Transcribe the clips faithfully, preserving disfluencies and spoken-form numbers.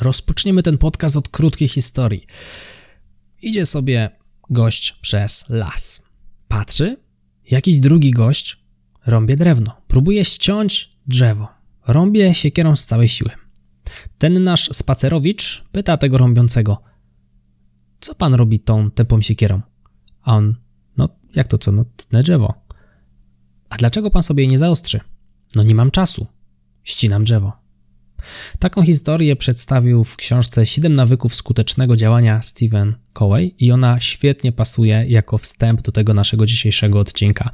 Rozpoczniemy ten podcast od krótkiej historii. Idzie sobie gość przez las. Patrzy, jakiś drugi gość rąbie drewno. Próbuje ściąć drzewo. Rąbie siekierą z całej siły. Ten nasz spacerowicz pyta tego rąbiącego: co pan robi tą tępą siekierą? A on: no jak to co, no tnę drzewo. A dlaczego pan sobie nie zaostrzy? No nie mam czasu. Ścinam drzewo. Taką historię przedstawił w książce siedem nawyków skutecznego działania Stephen Covey i ona świetnie pasuje jako wstęp do tego naszego dzisiejszego odcinka.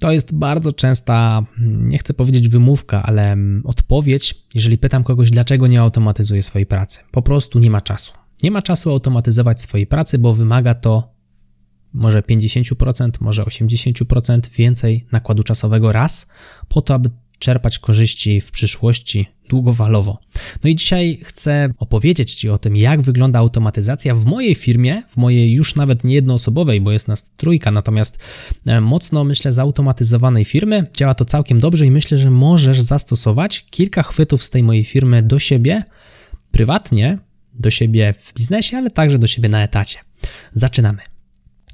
To jest bardzo częsta, nie chcę powiedzieć wymówka, ale odpowiedź, jeżeli pytam kogoś, dlaczego nie automatyzuje swojej pracy. Po prostu nie ma czasu. Nie ma czasu automatyzować swojej pracy, bo wymaga to może pięćdziesiąt procent, może osiemdziesiąt procent więcej nakładu czasowego raz, po to, aby czerpać korzyści w przyszłości długofalowo. No i dzisiaj chcę opowiedzieć Ci o tym, jak wygląda automatyzacja w mojej firmie, w mojej już nawet nie jednoosobowej, bo jest nas trójka, natomiast mocno, myślę, zautomatyzowanej firmy. Działa to całkiem dobrze i myślę, że możesz zastosować kilka chwytów z tej mojej firmy do siebie prywatnie, do siebie w biznesie, ale także do siebie na etacie. Zaczynamy.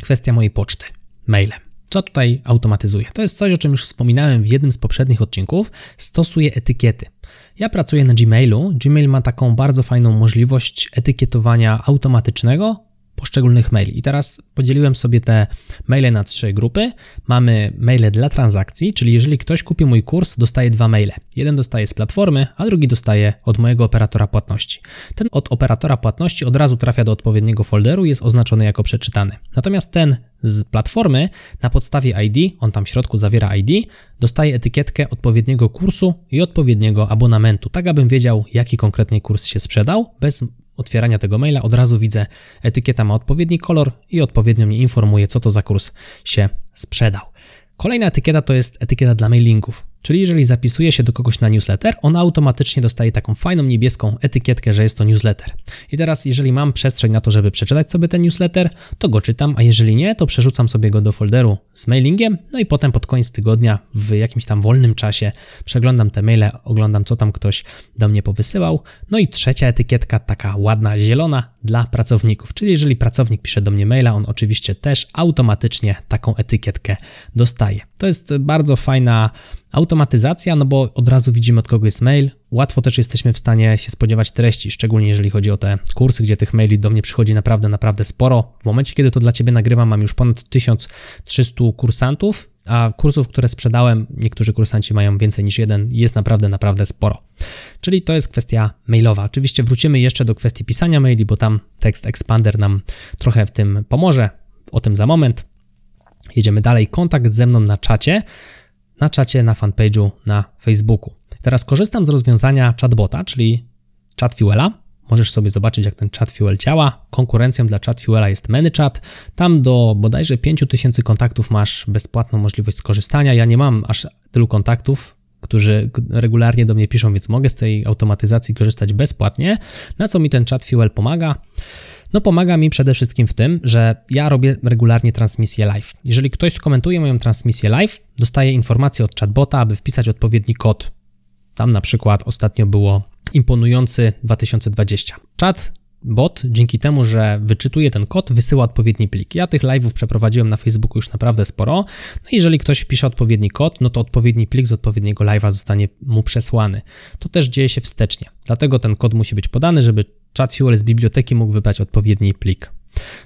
Kwestia mojej poczty, maile. Co tutaj automatyzuję? To jest coś, o czym już wspominałem w jednym z poprzednich odcinków. Stosuję etykiety. Ja pracuję na Gmailu. Gmail ma taką bardzo fajną możliwość etykietowania automatycznego poszczególnych maili. I teraz podzieliłem sobie te maile na trzy grupy. Mamy maile dla transakcji, czyli jeżeli ktoś kupi mój kurs, dostaje dwa maile. Jeden dostaje z platformy, a drugi dostaje od mojego operatora płatności. Ten od operatora płatności od razu trafia do odpowiedniego folderu i jest oznaczony jako przeczytany. Natomiast ten z platformy na podstawie I D, on tam w środku zawiera I D, dostaje etykietkę odpowiedniego kursu i odpowiedniego abonamentu, tak abym wiedział, jaki konkretnie kurs się sprzedał, bez otwierania tego maila. Od razu widzę, etykieta ma odpowiedni kolor i odpowiednio mnie informuje, co to za kurs się sprzedał. Kolejna etykieta to jest etykieta dla mailinków, czyli jeżeli zapisuje się do kogoś na newsletter, ona automatycznie dostaje taką fajną niebieską etykietkę, że jest to newsletter. I teraz jeżeli mam przestrzeń na to, żeby przeczytać sobie ten newsletter, to go czytam, a jeżeli nie, to przerzucam sobie go do folderu z mailingiem, no i potem pod koniec tygodnia w jakimś tam wolnym czasie przeglądam te maile, oglądam, co tam ktoś do mnie powysyłał. No i trzecia etykietka, taka ładna, zielona, dla pracowników, czyli jeżeli pracownik pisze do mnie maila, on oczywiście też automatycznie taką etykietkę dostaje. To jest bardzo fajna automatyzacja, no bo od razu widzimy, od kogo jest mail. Łatwo też jesteśmy w stanie się spodziewać treści, szczególnie jeżeli chodzi o te kursy, gdzie tych maili do mnie przychodzi naprawdę, naprawdę sporo. W momencie, kiedy to dla Ciebie nagrywam, mam już ponad tysiąc trzysta kursantów, a kursów, które sprzedałem, niektórzy kursanci mają więcej niż jeden, jest naprawdę, naprawdę sporo. Czyli to jest kwestia mailowa. Oczywiście wrócimy jeszcze do kwestii pisania maili, bo tam tekst expander nam trochę w tym pomoże. O tym za moment. Jedziemy dalej. Kontakt ze mną na czacie. na czacie, na fanpage'u, na Facebooku. Teraz korzystam z rozwiązania chatbota, czyli Chatfuela. Możesz sobie zobaczyć, jak ten Chatfuel działa. Konkurencją dla Chatfuela jest ManyChat. Tam do bodajże pięć tysięcy kontaktów masz bezpłatną możliwość skorzystania. Ja nie mam aż tylu kontaktów, którzy regularnie do mnie piszą, więc mogę z tej automatyzacji korzystać bezpłatnie. Na co mi ten Chatfuel pomaga? No pomaga mi przede wszystkim w tym, że ja robię regularnie transmisję live. Jeżeli ktoś skomentuje moją transmisję live, dostaję informację od chatbota, aby wpisać odpowiedni kod. Tam na przykład ostatnio było imponujący dwa tysiące dwadzieścia. Chatbot dzięki temu, że wyczytuje ten kod, wysyła odpowiedni plik. Ja tych live'ów przeprowadziłem na Facebooku już naprawdę sporo. No i jeżeli ktoś wpisze odpowiedni kod, no to odpowiedni plik z odpowiedniego live'a zostanie mu przesłany. To też dzieje się wstecznie. Dlatego ten kod musi być podany, żeby Chatfuel z biblioteki mógł wybrać odpowiedni plik.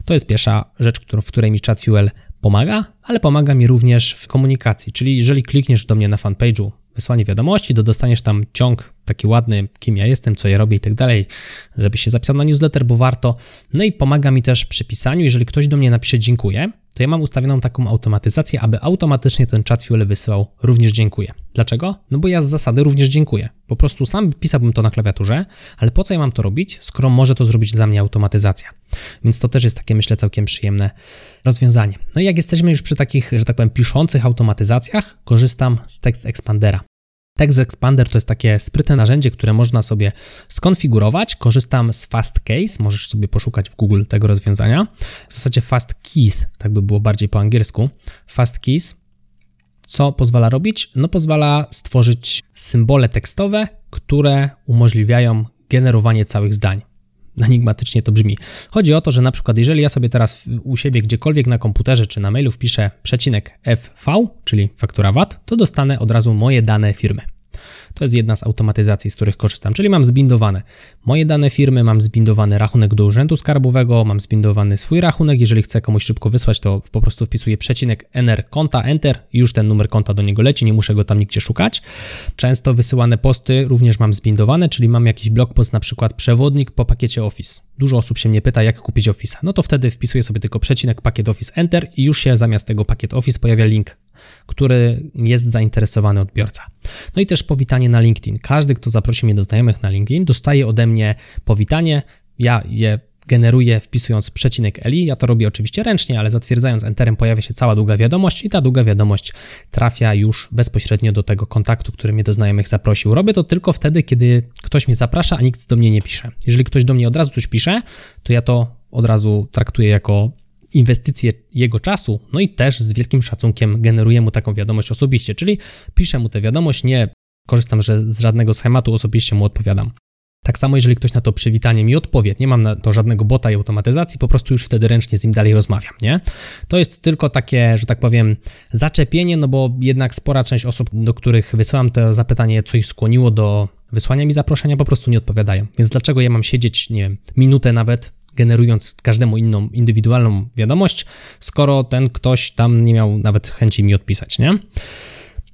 To jest pierwsza rzecz, w której mi Chatfuel pomaga, ale pomaga mi również w komunikacji, czyli jeżeli klikniesz do mnie na fanpage'u wysłanie wiadomości, to dostaniesz tam ciąg taki ładny, kim ja jestem, co ja robię i tak dalej, żeby się zapisał na newsletter, bo warto. No i pomaga mi też przy pisaniu. Jeżeli ktoś do mnie napisze dziękuję, to ja mam ustawioną taką automatyzację, aby automatycznie ten Chatfuel wysyłał również dziękuję. Dlaczego? No bo ja z zasady również dziękuję. Po prostu sam pisałbym to na klawiaturze, ale po co ja mam to robić, skoro może to zrobić za mnie automatyzacja. Więc to też jest takie, myślę, całkiem przyjemne rozwiązanie. No i jak jesteśmy już przy takich, że tak powiem, piszących automatyzacjach, korzystam z Text Expandera. Text Expander to jest takie sprytne narzędzie, które można sobie skonfigurować. Korzystam z FastKeys, możesz sobie poszukać w Google tego rozwiązania. W zasadzie FastKeys, tak by było bardziej po angielsku. FastKeys, co pozwala robić? No pozwala stworzyć symbole tekstowe, które umożliwiają generowanie całych zdań. Enigmatycznie to brzmi. Chodzi o to, że na przykład jeżeli ja sobie teraz u siebie gdziekolwiek na komputerze czy na mailu wpiszę przecinek F V, czyli faktura V A T, to dostanę od razu moje dane firmy. To jest jedna z automatyzacji, z których korzystam, czyli mam zbindowane moje dane firmy, mam zbindowany rachunek do urzędu skarbowego, mam zbindowany swój rachunek, jeżeli chcę komuś szybko wysłać, to po prostu wpisuję przecinek N R konta, enter, już ten numer konta do niego leci, nie muszę go tam nigdzie szukać. Często wysyłane posty również mam zbindowane, czyli mam jakiś blog post, na przykład przewodnik po pakiecie Office. Dużo osób się mnie pyta, jak kupić Office'a, no to wtedy wpisuję sobie tylko przecinek pakiet Office, enter i już się zamiast tego pakiet Office pojawia link, który jest zainteresowany odbiorca. No i też powitanie na LinkedIn. Każdy, kto zaprosi mnie do znajomych na LinkedIn, dostaje ode mnie powitanie. Ja je generuję wpisując przecinek Eli. Ja to robię oczywiście ręcznie, ale zatwierdzając enterem pojawia się cała długa wiadomość i ta długa wiadomość trafia już bezpośrednio do tego kontaktu, który mnie do znajomych zaprosił. Robię to tylko wtedy, kiedy ktoś mnie zaprasza, a nikt do mnie nie pisze. Jeżeli ktoś do mnie od razu coś pisze, to ja to od razu traktuję jako inwestycje jego czasu, no i też z wielkim szacunkiem generuję mu taką wiadomość osobiście, czyli piszę mu tę wiadomość, nie korzystam że z żadnego schematu, osobiście mu odpowiadam. Tak samo, jeżeli ktoś na to przywitanie mi odpowie, nie mam na to żadnego bota i automatyzacji, po prostu już wtedy ręcznie z nim dalej rozmawiam, nie? To jest tylko takie, że tak powiem, zaczepienie, no bo jednak spora część osób, do których wysyłam to zapytanie, co ich skłoniło do wysłania mi zaproszenia, po prostu nie odpowiadają. Więc dlaczego ja mam siedzieć, nie wiem, minutę nawet, generując każdemu inną indywidualną wiadomość, skoro ten ktoś tam nie miał nawet chęci mi odpisać, nie?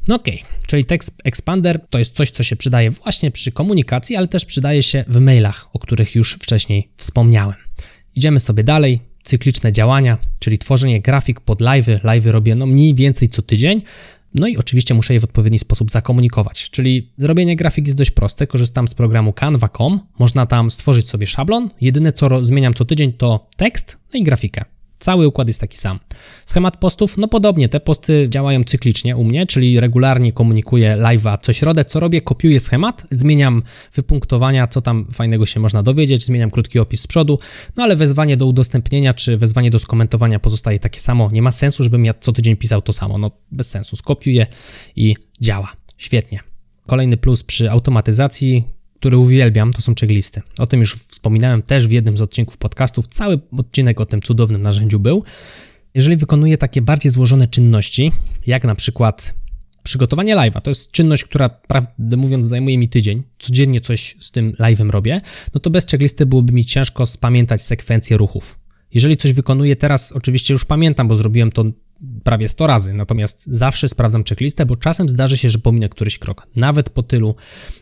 No okej, okay. Czyli Text Expander to jest coś, co się przydaje właśnie przy komunikacji, ale też przydaje się w mailach, o których już wcześniej wspomniałem. Idziemy sobie dalej. Cykliczne działania, czyli tworzenie grafik pod live'y. Live'y robię no mniej więcej co tydzień. No i oczywiście muszę je w odpowiedni sposób zakomunikować, czyli zrobienie grafiki jest dość proste, korzystam z programu canva kropka com, można tam stworzyć sobie szablon, jedyne co zmieniam co tydzień to tekst, no i grafikę. Cały układ jest taki sam. Schemat postów, no podobnie, te posty działają cyklicznie u mnie, czyli regularnie komunikuję live'a co środę, co robię, kopiuję schemat, zmieniam wypunktowania, co tam fajnego się można dowiedzieć, zmieniam krótki opis z przodu, no ale wezwanie do udostępnienia czy wezwanie do skomentowania pozostaje takie samo, nie ma sensu, żebym ja co tydzień pisał to samo, no bez sensu, skopiuję i działa, świetnie. Kolejny plus przy automatyzacji, które uwielbiam, to są checklisty. O tym już wspominałem też w jednym z odcinków podcastów. Cały odcinek o tym cudownym narzędziu był. Jeżeli wykonuję takie bardziej złożone czynności, jak na przykład przygotowanie live'a, to jest czynność, która prawdę mówiąc zajmuje mi tydzień, codziennie coś z tym live'em robię, no to bez checklisty byłoby mi ciężko spamiętać sekwencję ruchów. Jeżeli coś wykonuję teraz, oczywiście już pamiętam, bo zrobiłem to prawie sto razy, natomiast zawsze sprawdzam checklistę, bo czasem zdarzy się, że pominę któryś krok, nawet po tylu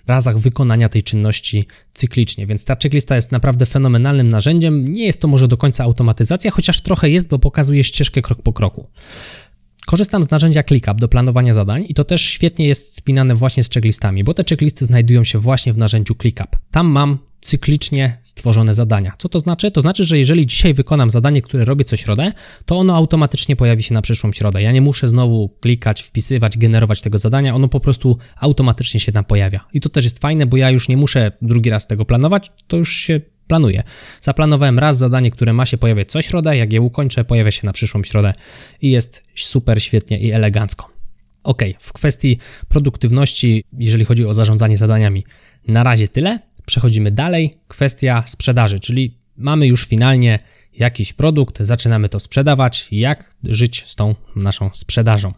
razach wykonania tej czynności cyklicznie, więc ta checklista jest naprawdę fenomenalnym narzędziem, nie jest to może do końca automatyzacja, chociaż trochę jest, bo pokazuje ścieżkę krok po kroku. Korzystam z narzędzia ClickUp do planowania zadań i to też świetnie jest spinane właśnie z checklistami, bo te checklisty znajdują się właśnie w narzędziu ClickUp. Tam mam cyklicznie stworzone zadania. Co to znaczy? To znaczy, że jeżeli dzisiaj wykonam zadanie, które robię co środę, to ono automatycznie pojawi się na przyszłą środę. Ja nie muszę znowu klikać, wpisywać, generować tego zadania, ono po prostu automatycznie się tam pojawia. I to też jest fajne, bo ja już nie muszę drugi raz tego planować, to już się planuję. Zaplanowałem raz zadanie, które ma się pojawiać co środę, jak je ukończę, pojawia się na przyszłą środę i jest super, świetnie i elegancko. Ok, w kwestii produktywności, jeżeli chodzi o zarządzanie zadaniami, na razie tyle. Przechodzimy dalej. Kwestia sprzedaży, czyli mamy już finalnie jakiś produkt, zaczynamy to sprzedawać, jak żyć z tą naszą sprzedażą.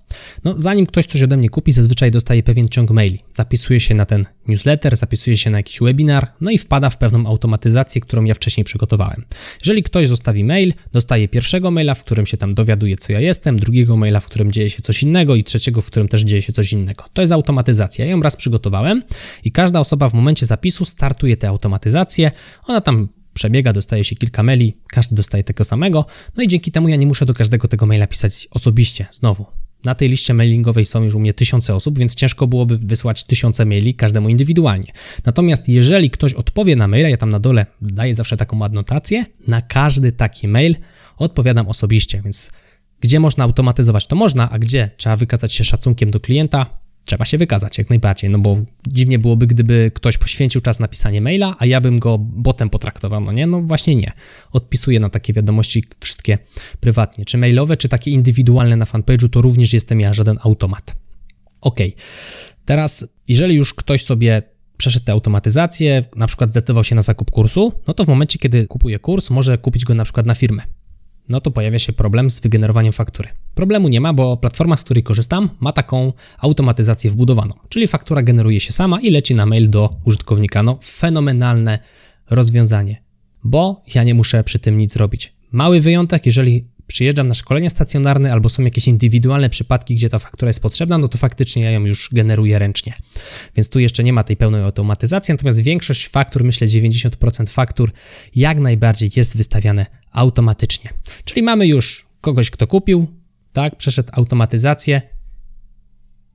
No, zanim ktoś coś ode mnie kupi, zazwyczaj dostaje pewien ciąg maili. Zapisuje się na ten newsletter, zapisuje się na jakiś webinar, no i wpada w pewną automatyzację, którą ja wcześniej przygotowałem. Jeżeli ktoś zostawi mail, dostaje pierwszego maila, w którym się tam dowiaduje, co ja jestem, drugiego maila, w którym dzieje się coś innego i trzeciego, w którym też dzieje się coś innego. To jest automatyzacja. Ja ją raz przygotowałem i każda osoba w momencie zapisu startuje tę automatyzację. Ona tam przebiega, dostaje się kilka maili, każdy dostaje tego samego, no i dzięki temu ja nie muszę do każdego tego maila pisać osobiście, znowu. Na tej liście mailingowej są już u mnie tysiące osób, więc ciężko byłoby wysłać tysiące maili każdemu indywidualnie. Natomiast jeżeli ktoś odpowie na maila, ja tam na dole daję zawsze taką adnotację, na każdy taki mail odpowiadam osobiście, więc gdzie można automatyzować, to można, a gdzie trzeba wykazać się szacunkiem do klienta, trzeba się wykazać jak najbardziej, no bo dziwnie byłoby, gdyby ktoś poświęcił czas na pisanie maila, a ja bym go botem potraktował, no nie? No właśnie nie. Odpisuję na takie wiadomości wszystkie prywatnie, czy mailowe, czy takie indywidualne na fanpage'u, to również jestem ja żaden automat. Ok, teraz jeżeli już ktoś sobie przeszedł tę automatyzację, na przykład zdecydował się na zakup kursu, no to w momencie, kiedy kupuje kurs, może kupić go na przykład na firmę. No to pojawia się problem z wygenerowaniem faktury. Problemu nie ma, bo platforma, z której korzystam, ma taką automatyzację wbudowaną, czyli faktura generuje się sama i leci na mail do użytkownika. No fenomenalne rozwiązanie, bo ja nie muszę przy tym nic robić. Mały wyjątek, jeżeli przyjeżdżam na szkolenia stacjonarne albo są jakieś indywidualne przypadki, gdzie ta faktura jest potrzebna, no to faktycznie ja ją już generuję ręcznie. Więc tu jeszcze nie ma tej pełnej automatyzacji, natomiast większość faktur, myślę dziewięćdziesiąt procent faktur, jak najbardziej jest wystawiane automatycznie. Czyli mamy już kogoś, kto kupił, tak, przeszedł automatyzację.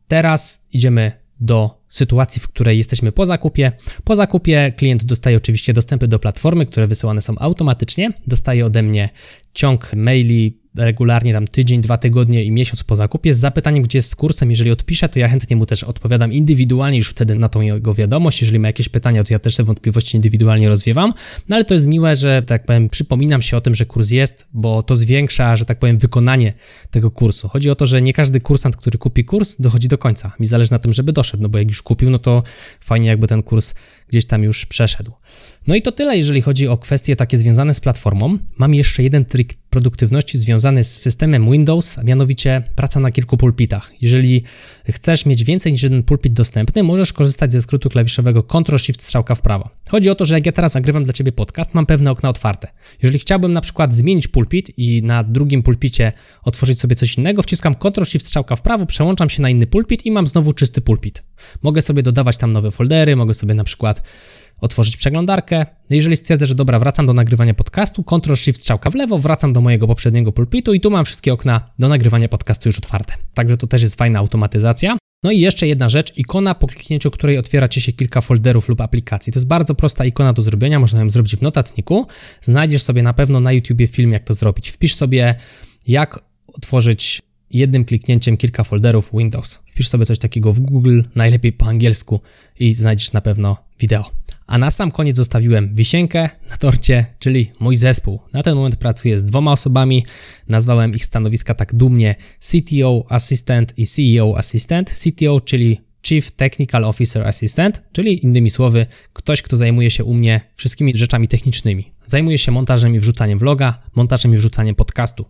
Teraz idziemy do sytuacji, w której jesteśmy po zakupie. Po zakupie klient dostaje oczywiście dostępy do platformy, które wysyłane są automatycznie. Dostaje ode mnie ciąg maili regularnie, tam tydzień, dwa tygodnie i miesiąc po zakupie z zapytaniem, gdzie jest z kursem. Jeżeli odpisze, to ja chętnie mu też odpowiadam indywidualnie już wtedy na tą jego wiadomość. Jeżeli ma jakieś pytania, to ja też te wątpliwości indywidualnie rozwiewam. No ale to jest miłe, że tak powiem, przypominam się o tym, że kurs jest, bo to zwiększa, że tak powiem, wykonanie tego kursu. Chodzi o to, że nie każdy kursant, który kupi kurs, dochodzi do końca. Mi zależy na tym, żeby doszedł, no bo jak już kupił, no to fajnie jakby ten kurs gdzieś tam już przeszedł. No i to tyle, jeżeli chodzi o kwestie takie związane z platformą. Mam jeszcze jeden trik produktywności związany z systemem Windows, a mianowicie praca na kilku pulpitach. Jeżeli chcesz mieć więcej niż jeden pulpit dostępny, możesz korzystać ze skrótu klawiszowego Ctrl Shift strzałka w prawo. Chodzi o to, że jak ja teraz nagrywam dla Ciebie podcast, mam pewne okna otwarte. Jeżeli chciałbym na przykład zmienić pulpit i na drugim pulpicie otworzyć sobie coś innego, wciskam Ctrl Shift strzałka w prawo, przełączam się na inny pulpit i mam znowu czysty pulpit. Mogę sobie dodawać tam nowe foldery, mogę sobie na przykład otworzyć przeglądarkę. Jeżeli stwierdzę, że dobra, wracam do nagrywania podcastu, Ctrl Shift strzałka w lewo, wracam do mojego poprzedniego pulpitu i tu mam wszystkie okna do nagrywania podcastu już otwarte. Także to też jest fajna automatyzacja. No i jeszcze jedna rzecz, ikona, po kliknięciu której otwiera Ci się kilka folderów lub aplikacji. To jest bardzo prosta ikona do zrobienia, można ją zrobić w notatniku. Znajdziesz sobie na pewno na YouTubie film, jak to zrobić. Wpisz sobie, jak otworzyć jednym kliknięciem kilka folderów Windows. Wpisz sobie coś takiego w Google, najlepiej po angielsku i znajdziesz na pewno wideo. A na sam koniec zostawiłem wisienkę na torcie, czyli mój zespół. Na ten moment pracuję z dwoma osobami, nazwałem ich stanowiska tak dumnie C T O Assistant i C E O Assistant. C T O, czyli Chief Technical Officer Assistant, czyli innymi słowy ktoś, kto zajmuje się u mnie wszystkimi rzeczami technicznymi. Zajmuje się montażem i wrzucaniem vloga, montażem i wrzucaniem podcastu,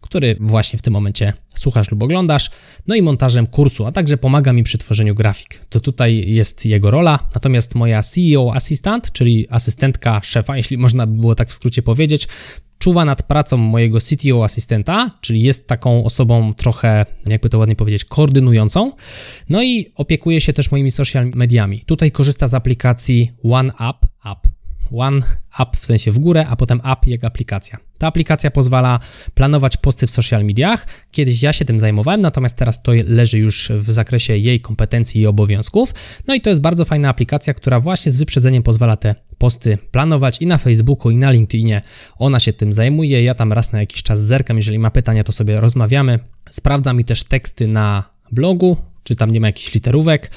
który właśnie w tym momencie słuchasz lub oglądasz, no i montażem kursu, a także pomaga mi przy tworzeniu grafik. To tutaj jest jego rola, natomiast moja C E O Assistant, czyli asystentka szefa, jeśli można by było tak w skrócie powiedzieć, czuwa nad pracą mojego C T O asystenta, czyli jest taką osobą trochę, jakby to ładnie powiedzieć, koordynującą, no i opiekuje się też moimi social mediami. Tutaj korzysta z aplikacji OneUp, app. OneUp w sensie w górę, a potem app jak aplikacja. Ta aplikacja pozwala planować posty w social mediach. Kiedyś ja się tym zajmowałem, natomiast teraz to leży już w zakresie jej kompetencji i obowiązków. No i to jest bardzo fajna aplikacja, która właśnie z wyprzedzeniem pozwala te posty planować i na Facebooku, i na LinkedInie. Ona się tym zajmuje, ja tam raz na jakiś czas zerkam, jeżeli ma pytania, to sobie rozmawiamy. Sprawdza mi też teksty na blogu, czy tam nie ma jakichś literówek,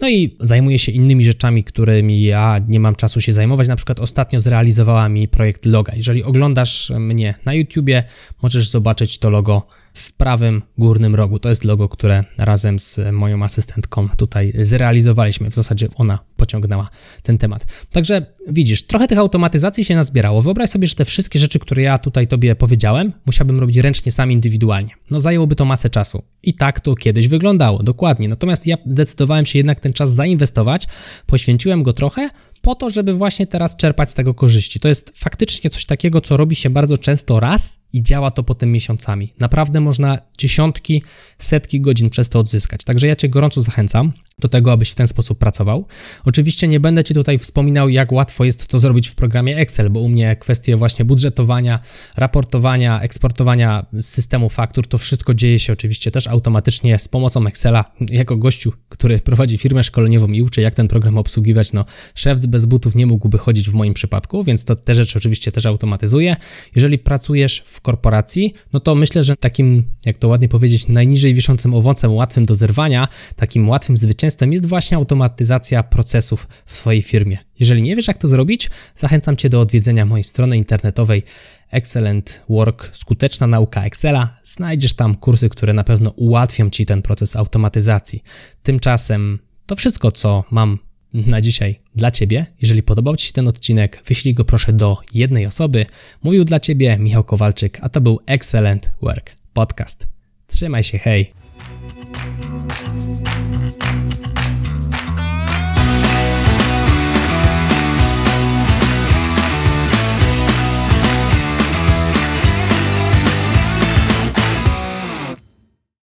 no i zajmuje się innymi rzeczami, którymi ja nie mam czasu się zajmować, na przykład ostatnio zrealizowała mi projekt loga. Jeżeli oglądasz mnie na YouTubie, możesz zobaczyć to logo w prawym górnym rogu. To jest logo, które razem z moją asystentką tutaj zrealizowaliśmy. W zasadzie ona pociągnęła ten temat. Także widzisz, trochę tych automatyzacji się nazbierało. Wyobraź sobie, że te wszystkie rzeczy, które ja tutaj tobie powiedziałem, musiałbym robić ręcznie sam indywidualnie. No zajęłoby to masę czasu. I tak to kiedyś wyglądało, dokładnie. Natomiast ja zdecydowałem się jednak ten czas zainwestować, poświęciłem go trochę, po to, żeby właśnie teraz czerpać z tego korzyści. To jest faktycznie coś takiego, co robi się bardzo często raz i działa to potem miesiącami. Naprawdę można dziesiątki, setki godzin przez to odzyskać. Także ja cię gorąco zachęcam do tego, abyś w ten sposób pracował. Oczywiście nie będę ci tutaj wspominał, jak łatwo jest to zrobić w programie Excel, bo u mnie kwestie właśnie budżetowania, raportowania, eksportowania systemu faktur, to wszystko dzieje się oczywiście też automatycznie z pomocą Excela. Jako gościu, który prowadzi firmę szkoleniową i uczy, jak ten program obsługiwać, no szewc bez butów nie mógłby chodzić w moim przypadku, więc to te rzeczy oczywiście też automatyzuję. Jeżeli pracujesz w korporacji, no to myślę, że takim, jak to ładnie powiedzieć, najniżej wiszącym owocem, łatwym do zerwania, takim łatwym zwycięstwem jest właśnie automatyzacja procesów w swojej firmie. Jeżeli nie wiesz, jak to zrobić, zachęcam cię do odwiedzenia mojej strony internetowej Excellent Work, skuteczna nauka Excela. Znajdziesz tam kursy, które na pewno ułatwią ci ten proces automatyzacji. Tymczasem to wszystko, co mam na dzisiaj dla ciebie. Jeżeli podobał ci się ten odcinek, wyślij go proszę do jednej osoby. Mówił dla ciebie Michał Kowalczyk, a to był Excellent Work Podcast. Trzymaj się, hej!